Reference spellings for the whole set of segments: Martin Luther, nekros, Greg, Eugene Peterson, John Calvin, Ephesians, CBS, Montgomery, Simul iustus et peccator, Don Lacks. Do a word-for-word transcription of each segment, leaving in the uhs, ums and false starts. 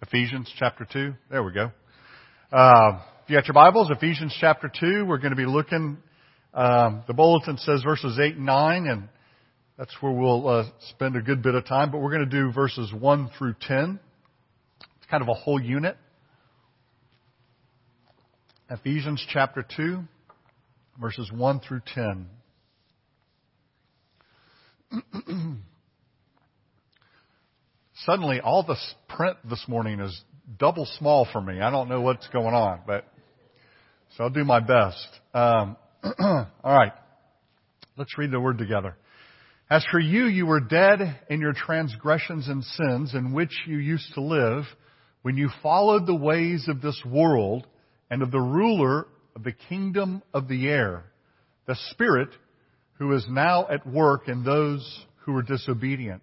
Ephesians chapter two. There we go. Uh, if you got your Bibles, Ephesians chapter two, we're going to be looking, um, the bulletin says verses eight and nine, and that's where we'll uh, spend a good bit of time, but we're going to do verses one through ten. It's kind of a whole unit. Ephesians chapter two, verses one through ten. Suddenly, all the print this morning is double small for me. I don't know what's going on, but so I'll do my best. Um, all right, let's read the word together. As for you, you were dead in your transgressions and sins in which you used to live when you followed the ways of this world and of the ruler of the kingdom of the air, the Spirit who is now at work in those who are disobedient.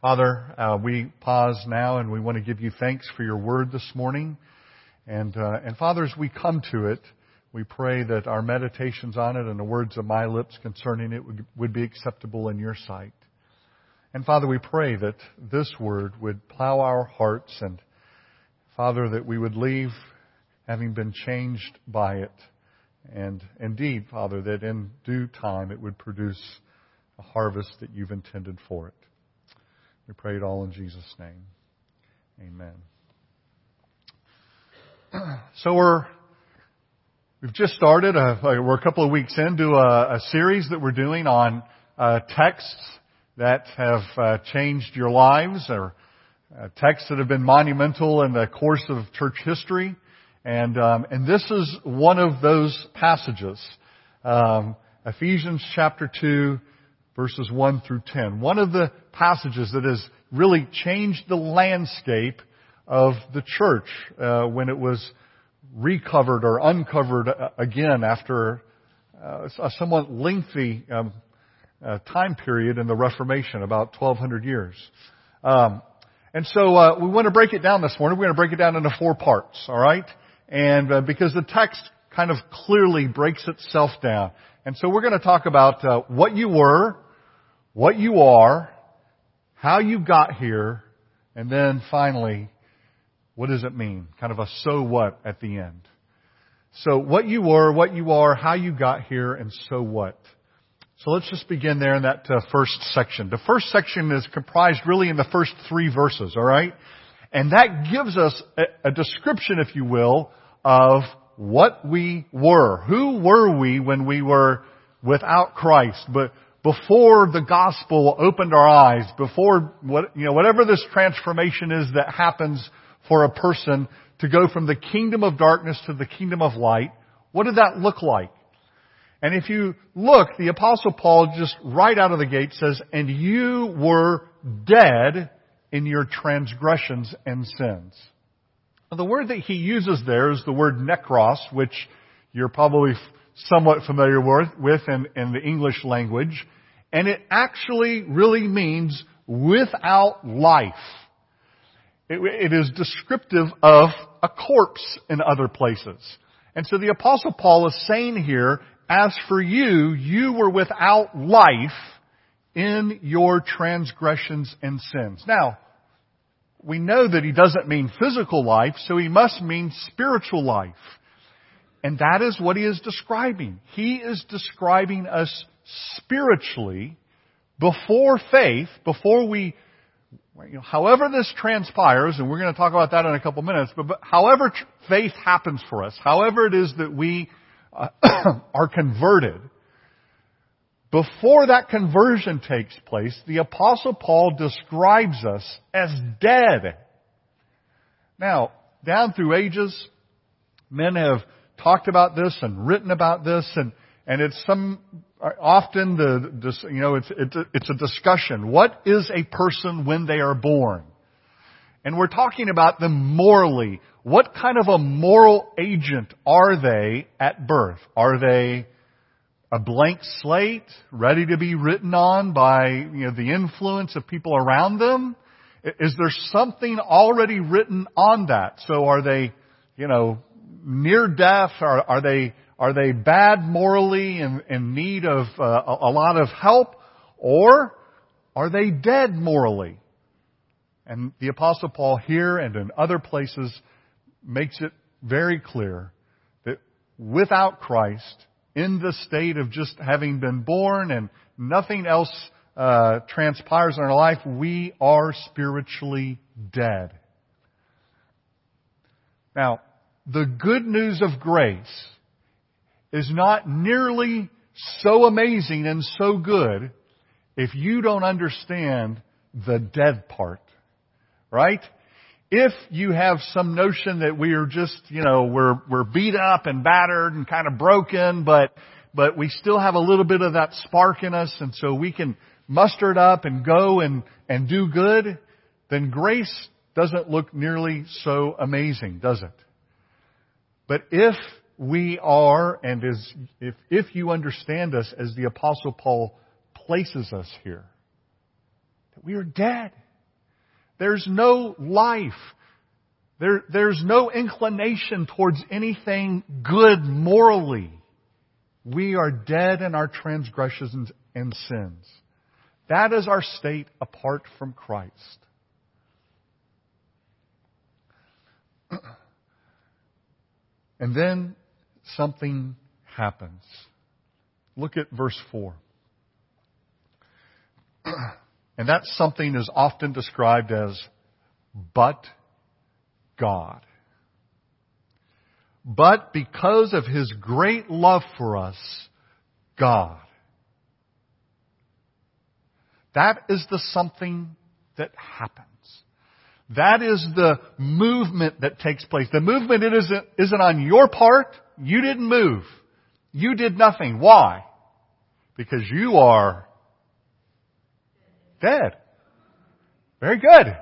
Father, uh, we pause now and we want to give You thanks for Your word this morning. And, uh, and Father, as we come to it, we pray that our meditations on it and the words of my lips concerning it would, would be acceptable in Your sight. And Father, we pray that this word would plow our hearts, and Father, that we would leave having been changed by it. And indeed, Father, that in due time it would produce a harvest that You've intended for it. We pray it all in Jesus' name. Amen. So we're, we've just started, a, we're a couple of weeks into a, a series that we're doing on uh, texts that have uh, changed your lives, or uh, texts that have been monumental in the course of church history. And, um, and this is one of those passages, um, Ephesians chapter two, verses one through ten. One of the passages that has really changed the landscape of the church uh, when it was recovered or uncovered again after uh, a somewhat lengthy um, uh, time period in the Reformation, about twelve hundred years. Um, and so uh, we want to break it down this morning. We're going to break it down into four parts, all right? And uh, because the text kind of clearly breaks itself down. And so we're going to talk about uh, what you were, what you are, how you got here, and then finally, what does it mean? Kind of a so what at the end. So what you were, what you are, how you got here, and so what. So let's just begin there in that uh, first section. The first section is comprised really in the first three verses, all right? And that gives us a, a description, if you will, of what we were. Who were we when we were without Christ? But before the gospel opened our eyes, before what, you know, whatever this transformation is that happens for a person to go from the kingdom of darkness to the kingdom of light, what did that look like? And if you look, the Apostle Paul just right out of the gate says, "And you were dead in your transgressions and sins." The word that he uses there is the word nekros, which you're probably somewhat familiar with in, in the English language. And it actually really means without life. It, it is descriptive of a corpse in other places. And so the Apostle Paul is saying here, as for you, you were without life in your transgressions and sins. Now, we know that he doesn't mean physical life, so he must mean spiritual life. And that is what he is describing. He is describing us spiritually before faith, before we, you know, however this transpires, and we're going to talk about that in a couple minutes, but, but however tr- faith happens for us, however it is that we uh, are converted, before that conversion takes place, the Apostle Paul describes us as dead. Now, down through ages, men have talked about this and written about this, and, and it's some, often the, you know, it's, it's, a, it's a discussion. What is a person when they are born? And we're talking about them morally. What kind of a moral agent are they at birth? Are they a blank slate, ready to be written on by, you know, the influence of people around them? Is there something already written on that? So are they, you know, near death? Are, are they are they bad morally and in need of uh, a, a lot of help? Or are they dead morally? And the Apostle Paul here and in other places makes it very clear that without Christ, in the state of just having been born and nothing else uh, transpires in our life, we are spiritually dead. Now, the good news of grace is not nearly so amazing and so good if you don't understand the dead part, right? If you have some notion that we are just, you know, we're, we're beat up and battered and kind of broken, but, but we still have a little bit of that spark in us, and so we can muster it up and go and, and do good, then grace doesn't look nearly so amazing, does it? But if we are, and as, if, if you understand us as the Apostle Paul places us here, that we are dead. There's no life. There, there's no inclination towards anything good morally. We are dead in our transgressions and sins. That is our state apart from Christ. And then something happens. Look at verse four. And that something is often described as, but God. But because of His great love for us, God. That is the something that happens. That is the movement that takes place. The movement it isn't, isn't on your part. You didn't move. You did nothing. Why? Because you are dead. Very good.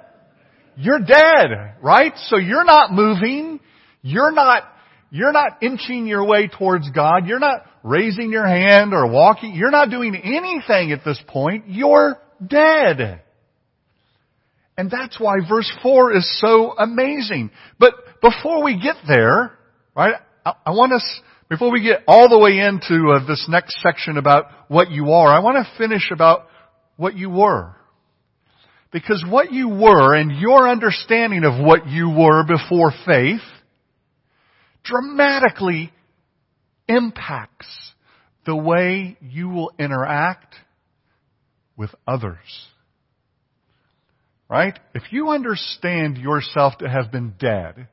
You're dead, right? So you're not moving. You're not, you're not inching your way towards God. You're not raising your hand or walking. You're not doing anything at this point. You're dead. And that's why verse four is so amazing. But before we get there, right, I, I want us, before we get all the way into uh, this next section about what you are, I want to finish about what you were. Because what you were and your understanding of what you were before faith dramatically impacts the way you will interact with others. Right? If you understand yourself to have been dead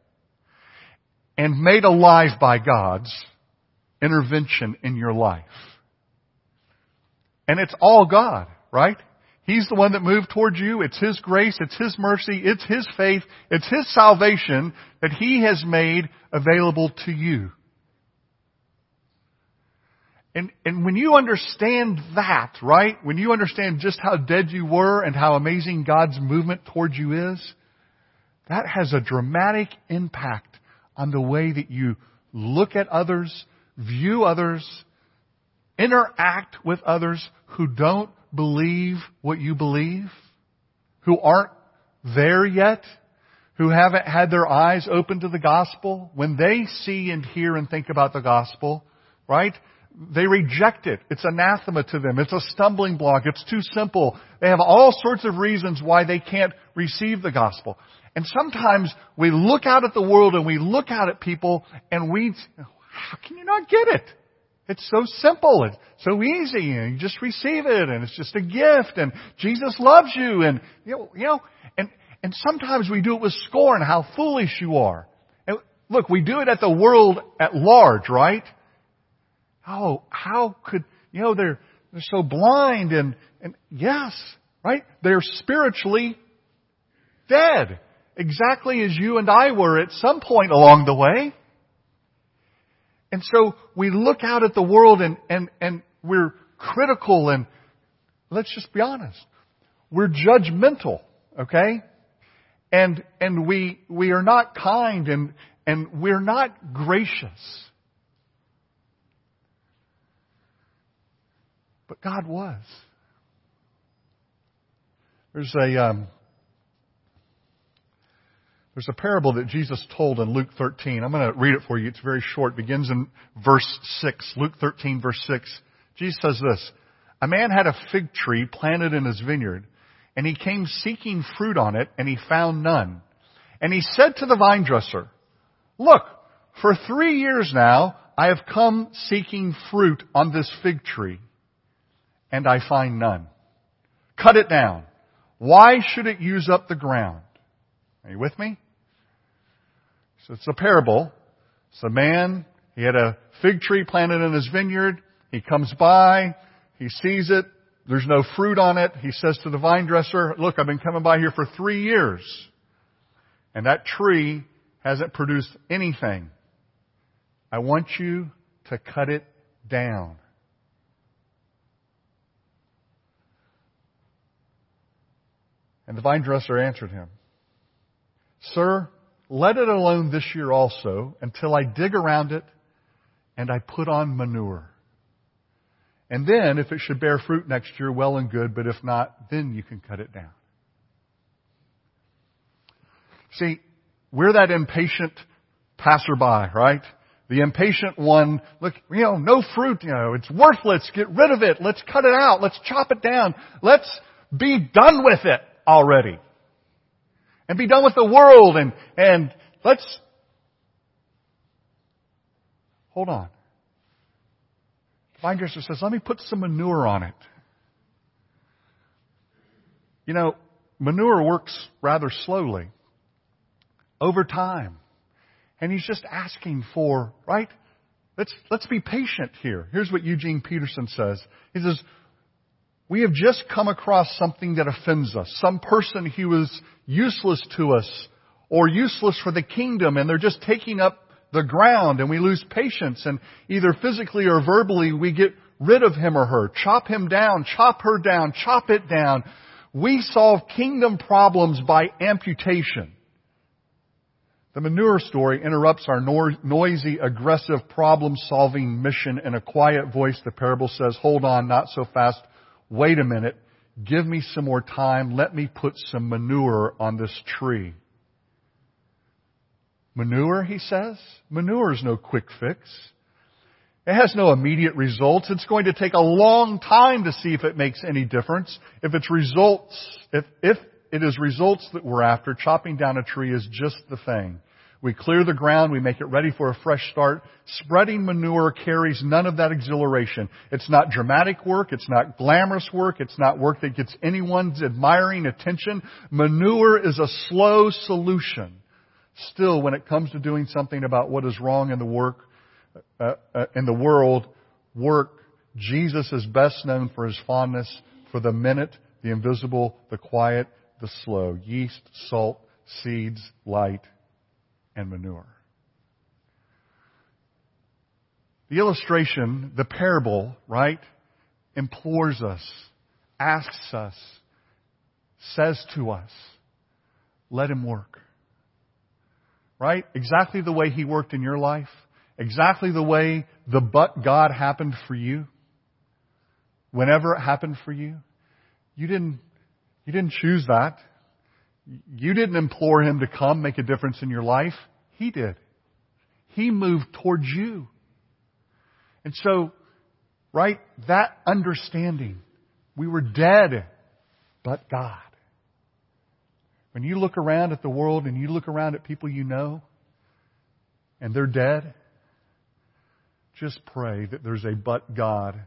and made alive by God's intervention in your life, and it's all God, right? He's the one that moved towards you. It's His grace. It's His mercy. It's His faith. It's His salvation that He has made available to you. And, and when you understand that, right, when you understand just how dead you were and how amazing God's movement towards you is, that has a dramatic impact on the way that you look at others, view others, interact with others who don't believe what you believe, who aren't there yet, who haven't had their eyes open to the gospel, when they see and hear and think about the gospel, right, they reject it. It's anathema to them. It's a stumbling block. It's too simple. They have all sorts of reasons why they can't receive the gospel. And sometimes we look out at the world and we look out at people and we, how can you not get it? It's so simple. It's so easy. And you just receive it and it's just a gift and Jesus loves you. And, you know, you know, and, and sometimes we do it with scorn, how foolish you are. And look, we do it at the world at large, right? Oh, how could, you know, they're, they're so blind and, and yes, right? They're spiritually dead. Exactly as you and I were at some point along the way. And so we look out at the world and, and, and we're critical and let's just be honest. We're judgmental, okay? And, and we, we are not kind and, and we're not gracious. But God was. There's a um, there's a parable that Jesus told in Luke thirteen. I'm going to read it for you. It's very short. It begins in verse six. Luke thirteen, verse six. Jesus says this. A man had a fig tree planted in his vineyard, and he came seeking fruit on it, and he found none. And he said to the vine dresser, look, for three years now I have come seeking fruit on this fig tree. And I find none. Cut it down. Why should it use up the ground? Are you with me? So it's a parable. It's a man. He had a fig tree planted in his vineyard. He comes by. He sees it. There's no fruit on it. He says to the vine dresser, look, I've been coming by here for three years. And that tree hasn't produced anything. I want you to cut it down. And the vine dresser answered him, sir, let it alone this year also until I dig around it and I put on manure. And then if it should bear fruit next year, well and good, but if not, then you can cut it down. See, we're that impatient passerby, right? The impatient one, look, you know, no fruit, you know, it's worthless. Get rid of it. Let's cut it out. Let's chop it down. Let's be done with it already. And be done with the world and, and let's... Hold on. The vine dresser says, let me put some manure on it. You know, manure works rather slowly. Over time. And he's just asking for, right? Let's, let's be patient here. Here's what Eugene Peterson says. He says, we have just come across something that offends us. Some person who is useless to us or useless for the kingdom, and they're just taking up the ground, and we lose patience, and either physically or verbally we get rid of him or her. Chop him down, chop her down, chop it down. We solve kingdom problems by amputation. The manure story interrupts our noisy, aggressive, problem-solving mission. In a quiet voice, the parable says, hold on, not so fast. Wait a minute, give me some more time, let me put some manure on this tree. Manure, he says? Manure is no quick fix. It has no immediate results. It's going to take a long time to see if it makes any difference. If it's results, if, if it is results that we're after, chopping down a tree is just the thing. We clear the ground, we make it ready for a fresh start. Spreading manure carries none of that exhilaration. It's not dramatic work, it's not glamorous work, it's not work that gets anyone's admiring attention. Manure is a slow solution. Still, when it comes to doing something about what is wrong in the work, uh, uh, in the world, work, Jesus is best known for his fondness for the minute, the invisible, the quiet, the slow. Yeast, salt, seeds, light, and manure. The illustration, the parable, right, implores us, asks us, says to us, let him work. Right? Exactly the way he worked in your life. Exactly the way the but God happened for you. Whenever it happened for you. You didn't, you didn't choose that. You didn't implore him to come make a difference in your life. He did. He moved towards you. And so, right, that understanding, we were dead, but God. When you look around at the world and you look around at people you know, and they're dead, just pray that there's a but God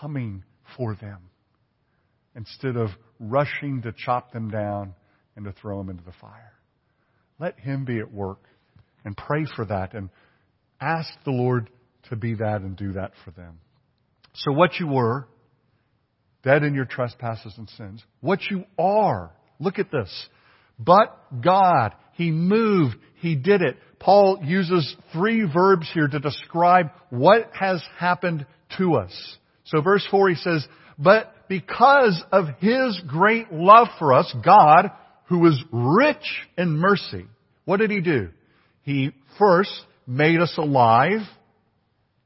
coming for them instead of rushing to chop them down and to throw them into the fire. Let Him be at work and pray for that and ask the Lord to be that and do that for them. So what you were, dead in your trespasses and sins, what you are, look at this, but God, He moved, He did it. Paul uses three verbs here to describe what has happened to us. So verse four, he says, but because of His great love for us, God, who is rich in mercy, what did He do? He first made us alive,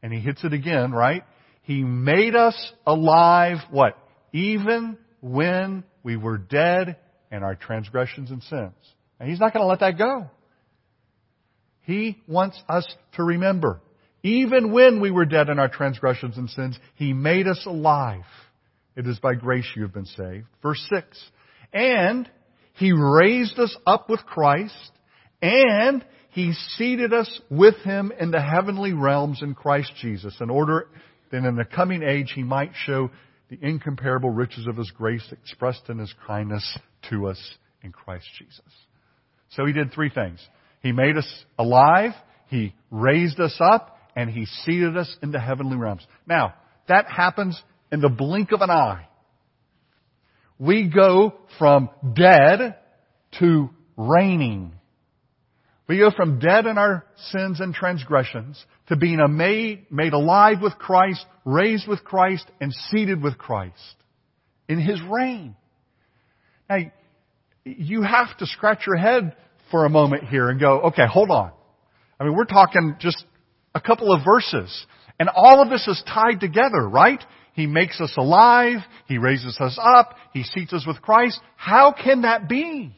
and he hits it again, right? He made us alive, what? Even when we were dead in our transgressions and sins. And He's not going to let that go. He wants us to remember. Even when we were dead in our transgressions and sins, He made us alive. It is by grace you have been saved. Verse six. And He raised us up with Christ, and He seated us with Him in the heavenly realms in Christ Jesus, in order that in the coming age He might show the incomparable riches of His grace expressed in His kindness to us in Christ Jesus. So He did three things. He made us alive, He raised us up, and He seated us in the heavenly realms. Now, that happens in the blink of an eye. We go from dead to reigning. We go from dead in our sins and transgressions to being made, made alive with Christ, raised with Christ, and seated with Christ in His reign. Now, you have to scratch your head for a moment here and go, okay, hold on. I mean, we're talking just a couple of verses, and all of this is tied together, right? He makes us alive. He raises us up. He seats us with Christ. How can that be?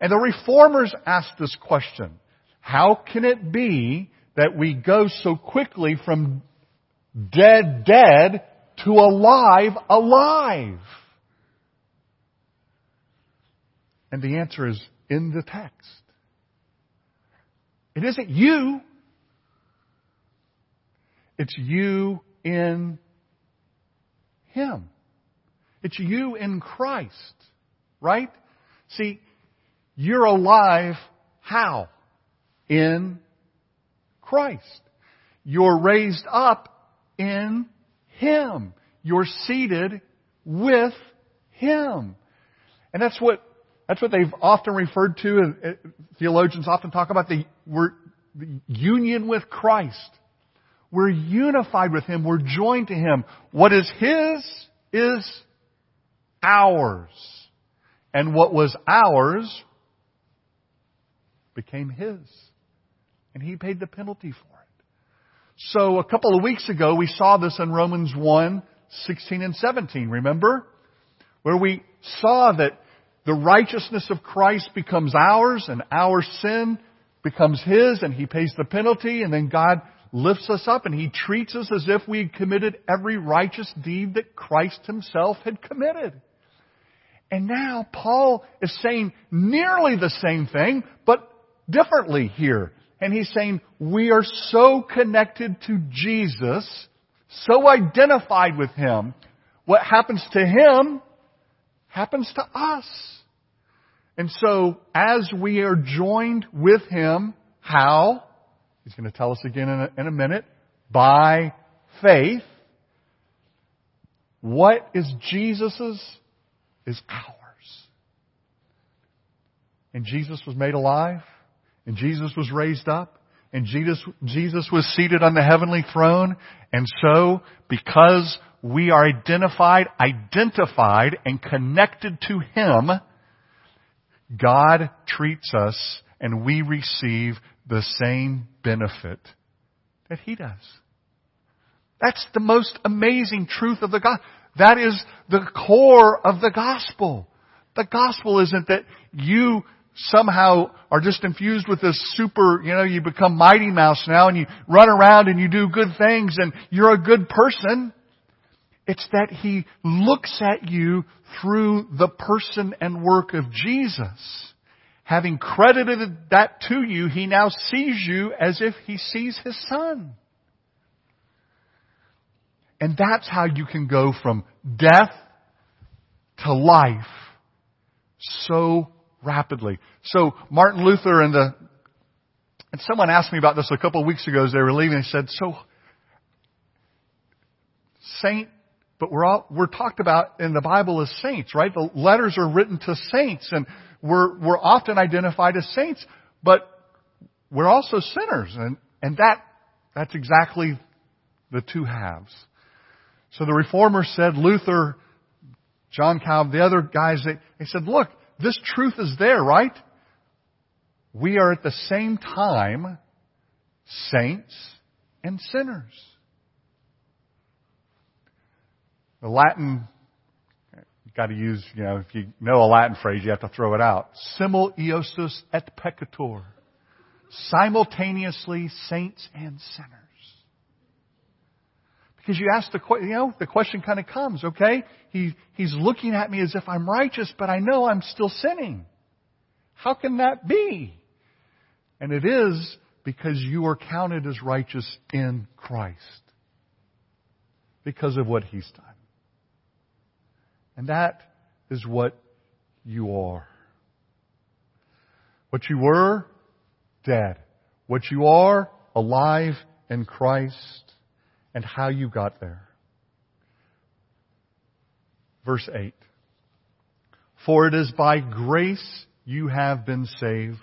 And the reformers asked this question. How can it be that we go so quickly from dead, dead to alive, alive? And the answer is in the text. It isn't you. It's you in Him. It's you in Christ, right? See, you're alive how? In Christ. You're raised up in Him. You're seated with Him. And that's what that's what they've often referred to, and theologians often talk about the, we're, the union with Christ. We're unified with Him. We're joined to Him. What is His is ours. And what was ours became His. And He paid the penalty for it. So a couple of weeks ago, we saw this in Romans one, sixteen and seventeen, remember? Where we saw that the righteousness of Christ becomes ours, and our sin becomes His, and He pays the penalty, and then God lifts us up, and He treats us as if we had committed every righteous deed that Christ Himself had committed. And now Paul is saying nearly the same thing, but differently here. And he's saying we are so connected to Jesus, so identified with Him. What happens to Him happens to us. And so as we are joined with Him, how? He's going to tell us again in a, in a minute. By faith. What is Jesus's is ours. And Jesus was made alive. And Jesus was raised up. And Jesus, Jesus was seated on the heavenly throne. And so, because we are identified, identified, and connected to Him, God treats us and we receive the same benefit that He does. That's the most amazing truth of the gospel. That is the core of the gospel. The gospel isn't that you somehow are just infused with this super, you know, you become Mighty Mouse now and you run around and you do good things and you're a good person. It's that He looks at you through the person and work of Jesus. Having credited that to you, He now sees you as if He sees His Son. And that's how you can go from death to life so rapidly. So Martin Luther and the, and someone asked me about this a couple of weeks ago as they were leaving. They said, so, saint, but we're all, we're talked about in the Bible as saints, right? The letters are written to saints and we're, we're often identified as saints, but we're also sinners. And, and that, that's exactly the two halves. So the reformers said, Luther, John Calvin, the other guys, they, they said, look, this truth is there, right? We are at the same time saints and sinners. The Latin, you've got to use, you know, if you know a Latin phrase, you have to throw it out. Simul iustus et peccator. Simultaneously saints and sinners. Because you ask the question, you know, the question kind of comes, okay? He, he's looking at me as if I'm righteous, but I know I'm still sinning. How can that be? And it is because you are counted as righteous in Christ. Because of what He's done. And that is what you are. What you were, dead. What you are, alive in Christ. And how you got there. Verse eight. For it is by grace you have been saved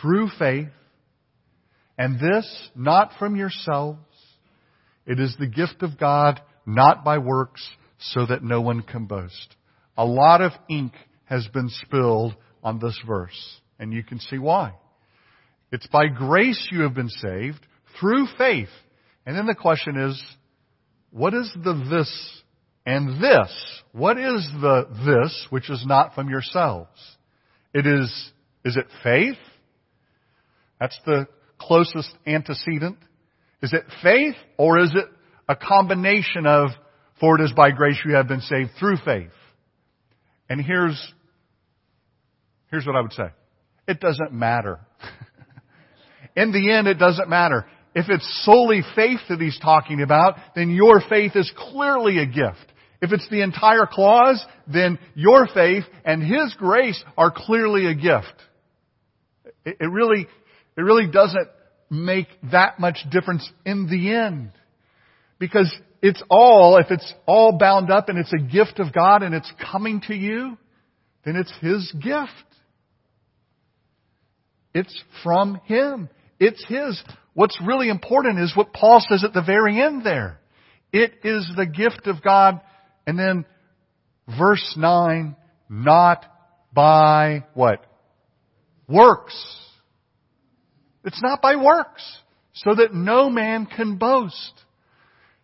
through faith, and this not from yourselves. It is the gift of God, not by works, so that no one can boast. A lot of ink has been spilled on this verse, and you can see why. It's by grace you have been saved through faith. And then the question is, what is the this and this? What is the this which is not from yourselves? It is, is it faith? That's the closest antecedent. Is it faith or is it a combination of, for it is by grace you have been saved through faith? And here's, here's what I would say. It doesn't matter. In the end, it doesn't matter. If it's solely faith that he's talking about, then your faith is clearly a gift. If it's the entire clause, then your faith and his grace are clearly a gift. It really, it really doesn't make that much difference in the end. Because it's all, if it's all bound up and it's a gift of God and it's coming to you, then it's his gift. It's from him. It's his. What's really important is what Paul says at the very end there. It is the gift of God. And then verse nine, not by what? Works. It's not by works, so that no man can boast.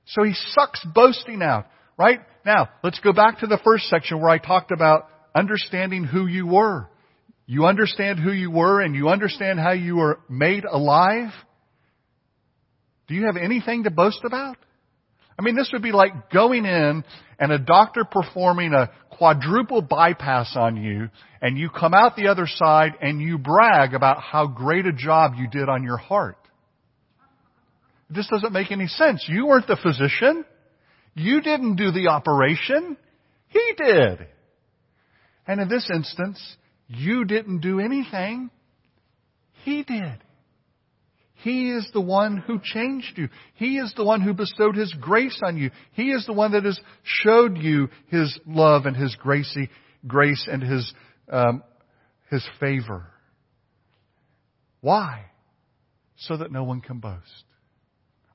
So he sucks boasting out. Right? Now, let's go back to the first section where I talked about understanding who you were. You understand who you were and you understand how you were made alive. Do you have anything to boast about? I mean, this would be like going in and a doctor performing a quadruple bypass on you, and you come out the other side and you brag about how great a job you did on your heart. This doesn't make any sense. You weren't the physician. You didn't do the operation. He did. And in this instance, you didn't do anything. He did. He is the one who changed you. He is the one who bestowed His grace on you. He is the one that has showed you His love and His gracie, grace and His, um, His favor. Why? So that no one can boast.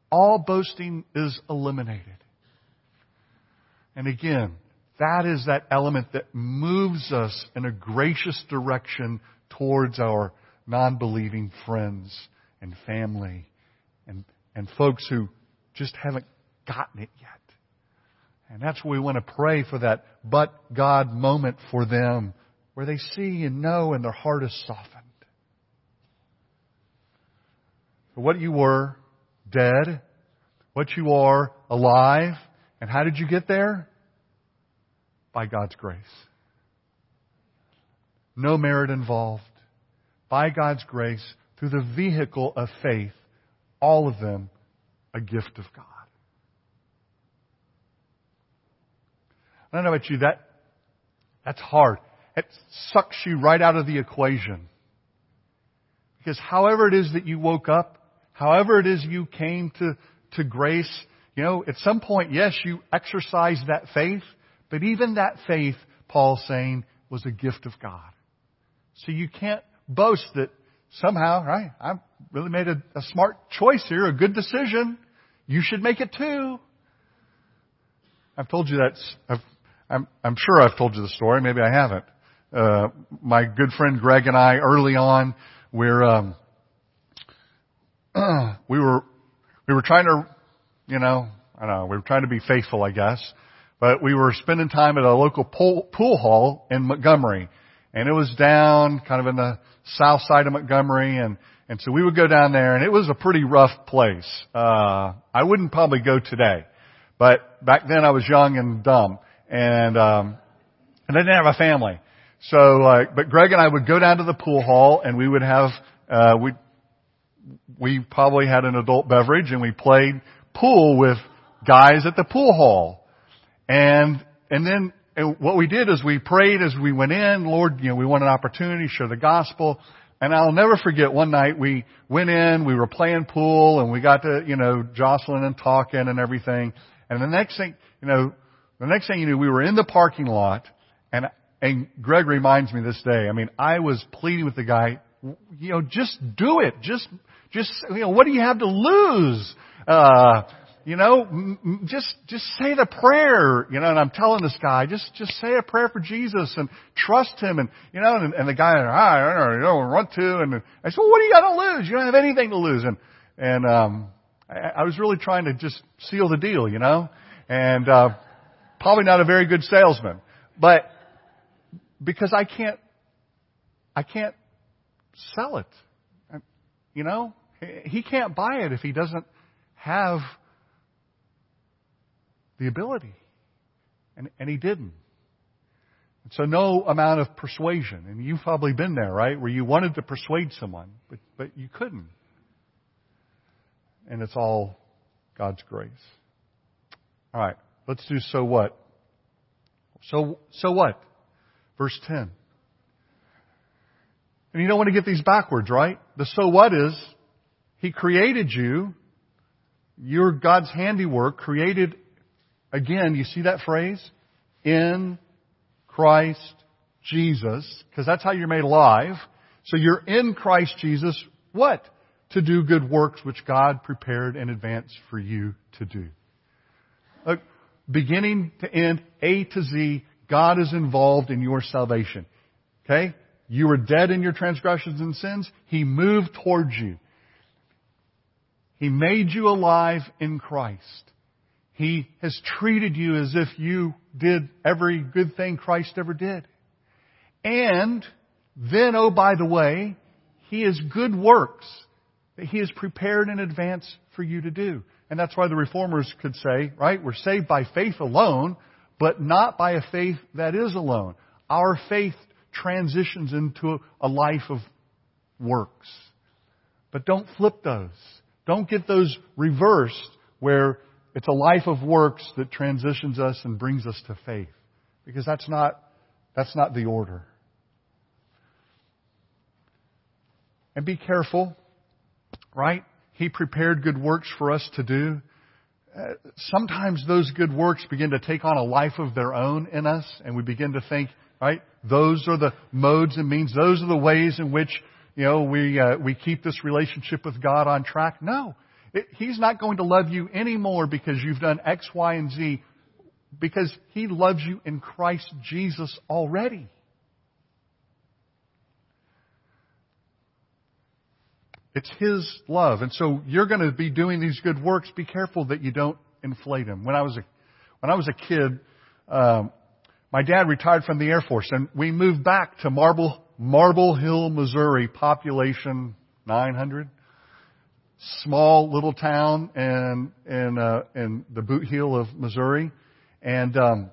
All boasting is eliminated. And again, that is that element that moves us in a gracious direction towards our non-believing friends and family, and and folks who just haven't gotten it yet. And that's where we want to pray for that but God moment for them where they see and know and their heart is softened. For what you were, dead, what you are, alive, and how did you get there? By God's grace. No merit involved. By God's grace, through the vehicle of faith, all of them a gift of God. I don't know about you, that that's hard. It sucks you right out of the equation. Because however it is that you woke up, however it is you came to, to grace, you know, at some point, yes, you exercised that faith, but even that faith, Paul's saying, was a gift of God. So you can't boast that somehow, right, I really made a, a smart choice here, a good decision. You should make it too. I've told you that, I've, I'm, I'm sure I've told you the story, maybe I haven't. Uh, my good friend Greg and I, early on, we're, um, we were, we were trying to, you know, I don't know, we were trying to be faithful, I guess, but we were spending time at a local pool, pool hall in Montgomery. And it was down kind of in the south side of Montgomery. And, and so we would go down there, and it was a pretty rough place. Uh, I wouldn't probably go today, but back then I was young and dumb and, um, and I didn't have a family. So, uh, but Greg and I would go down to the pool hall, and we would have, uh, we, we probably had an adult beverage, and we played pool with guys at the pool hall. And, and then, And what we did is we prayed as we went in, Lord, you know, we want an opportunity to share the gospel. And I'll never forget one night we went in, we were playing pool, and we got to, you know, jostling and talking and everything. And the next thing, you know, the next thing you knew, we were in the parking lot, and, and Greg reminds me this day, I mean, I was pleading with the guy, you know, just do it. Just, just, you know, what do you have to lose? Uh, You know, just, just say the prayer, you know, and I'm telling this guy, just, just say a prayer for Jesus and trust him. And, you know, and, and the guy, I don't know, want to. And I said, well, what do you got to lose? You don't have anything to lose. And, and, um, I, I was really trying to just seal the deal, you know, and, uh, probably not a very good salesman, but because I can't, I can't sell it. I, you know, he can't buy it if he doesn't have the ability. And, and he didn't. And so no amount of persuasion. And you've probably been there, right? Where you wanted to persuade someone, but, but you couldn't. And it's all God's grace. All right. Let's do so what? So, so what? Verse ten. And you don't want to get these backwards, right? The so what is, He created you. You're God's handiwork, created. Again, you see that phrase? In Christ Jesus. Because that's how you're made alive. So you're in Christ Jesus. What? To do good works which God prepared in advance for you to do. Look, beginning to end, A to Z, God is involved in your salvation. Okay? You were dead in your transgressions and sins. He moved towards you. He made you alive in Christ. He has treated you as if you did every good thing Christ ever did. And then, oh, by the way, He has good works that He has prepared in advance for you to do. And that's why the reformers could say, right, we're saved by faith alone, but not by a faith that is alone. Our faith transitions into a life of works. But don't flip those. Don't get those reversed where it's a life of works that transitions us and brings us to faith. Because that's not, that's not the order. And be careful, right? He prepared good works for us to do. Uh, sometimes those good works begin to take on a life of their own in us, and we begin to think, right, those are the modes and means, those are the ways in which, you know, we, uh, we keep this relationship with God on track. No. It, he's not going to love you anymore because you've done X, Y, and Z, because He loves you in Christ Jesus already. It's His love. And so you're going to be doing these good works. Be careful that you don't inflate them. When I was a, when I was a kid, um, My dad retired from the Air Force, and we moved back to Marble, Marble Hill, Missouri, population nine hundred. Small little town in, in, uh, in the boot heel of Missouri. And um,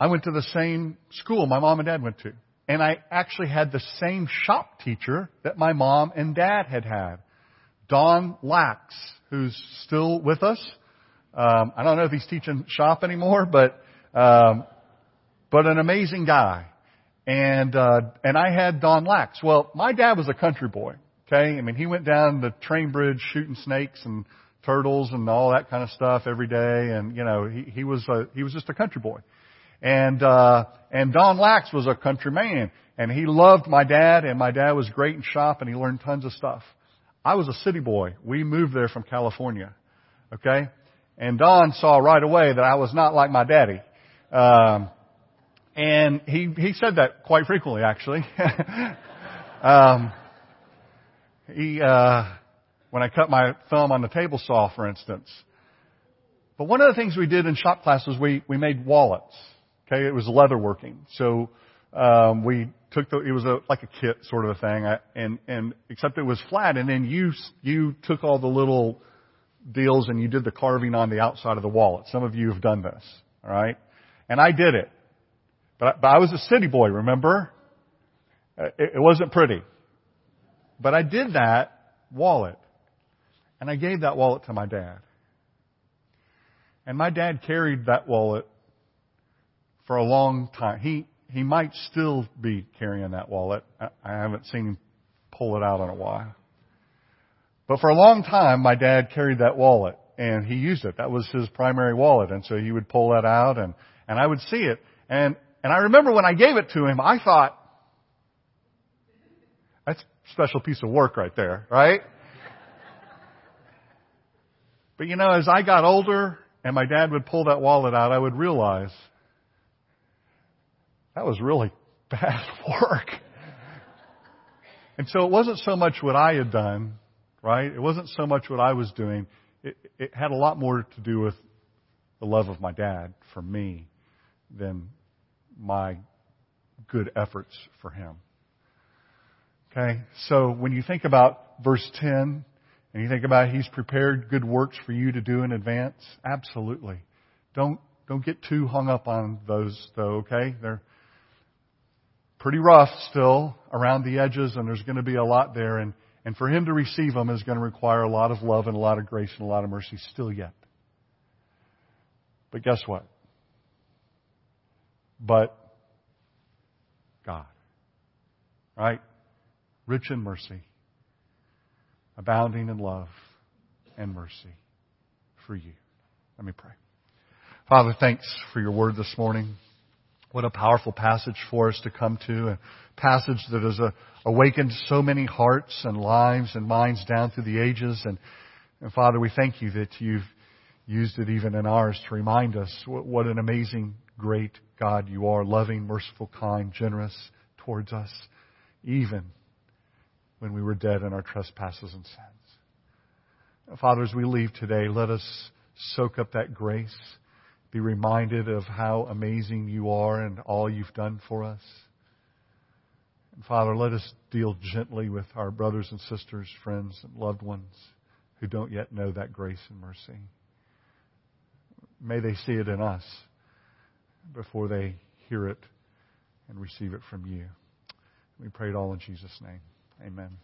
I went to the same school my mom and dad went to. And I actually had the same shop teacher that my mom and dad had had. Don Lacks, who's still with us. Um, I don't know if he's teaching shop anymore, but... Um, but an amazing guy. And, uh, and I had Don Lacks. Well, my dad was a country boy. Okay. I mean, he went down the train bridge shooting snakes and turtles and all that kind of stuff every day. And, you know, he, he was, a, he was just a country boy. And, uh, and Don Lacks was a country man, and he loved my dad, and my dad was great in shop, and he learned tons of stuff. I was a city boy. We moved there from California. Okay. And Don saw right away that I was not like my daddy. Um, and he, he said that quite frequently, actually. um, he, uh, when I cut my thumb on the table saw, for instance. But one of the things we did in shop class was we, we made wallets. Okay. It was leather working. So, um, we took the, it was a, like a kit sort of a thing. I, and, and except it was flat, and then you, you took all the little deals and you did the carving on the outside of the wallet. Some of you have done this. All right. And I did it. But, but I was a city boy, remember? It, it wasn't pretty. But I did that wallet. And I gave that wallet to my dad. And my dad carried that wallet for a long time. He he might still be carrying that wallet. I, I haven't seen him pull it out in a while. But for a long time, my dad carried that wallet. And he used it. That was his primary wallet. And so he would pull that out, and, and I would see it. And, and I remember when I gave it to him, I thought, that's a special piece of work right there, right? But you know, as I got older and my dad would pull that wallet out, I would realize that was really bad work. And so it wasn't so much what I had done, right? It wasn't so much what I was doing. It, it had a lot more to do with the love of my dad for me than my good efforts for him. Okay, so when you think about verse ten, and you think about he's prepared good works for you to do in advance, absolutely. Don't don't get too hung up on those, though, okay? They're pretty rough still around the edges, and there's going to be a lot there, and And for him to receive them is going to require a lot of love and a lot of grace and a lot of mercy still yet. But guess what? But God, right? Rich in mercy, abounding in love and mercy for you. Let me pray. Father, thanks for your word this morning. What a powerful passage for us to come to, a passage that has uh, awakened so many hearts and lives and minds down through the ages. And, and Father, we thank you that you've used it even in ours to remind us what, what an amazing, great God you are, loving, merciful, kind, generous towards us, even when we were dead in our trespasses and sins. Father, as we leave today, let us soak up that grace. Be reminded of how amazing you are and all you've done for us. And Father, let us deal gently with our brothers and sisters, friends and loved ones who don't yet know that grace and mercy. May they see it in us before they hear it and receive it from you. We pray it all in Jesus' name. Amen.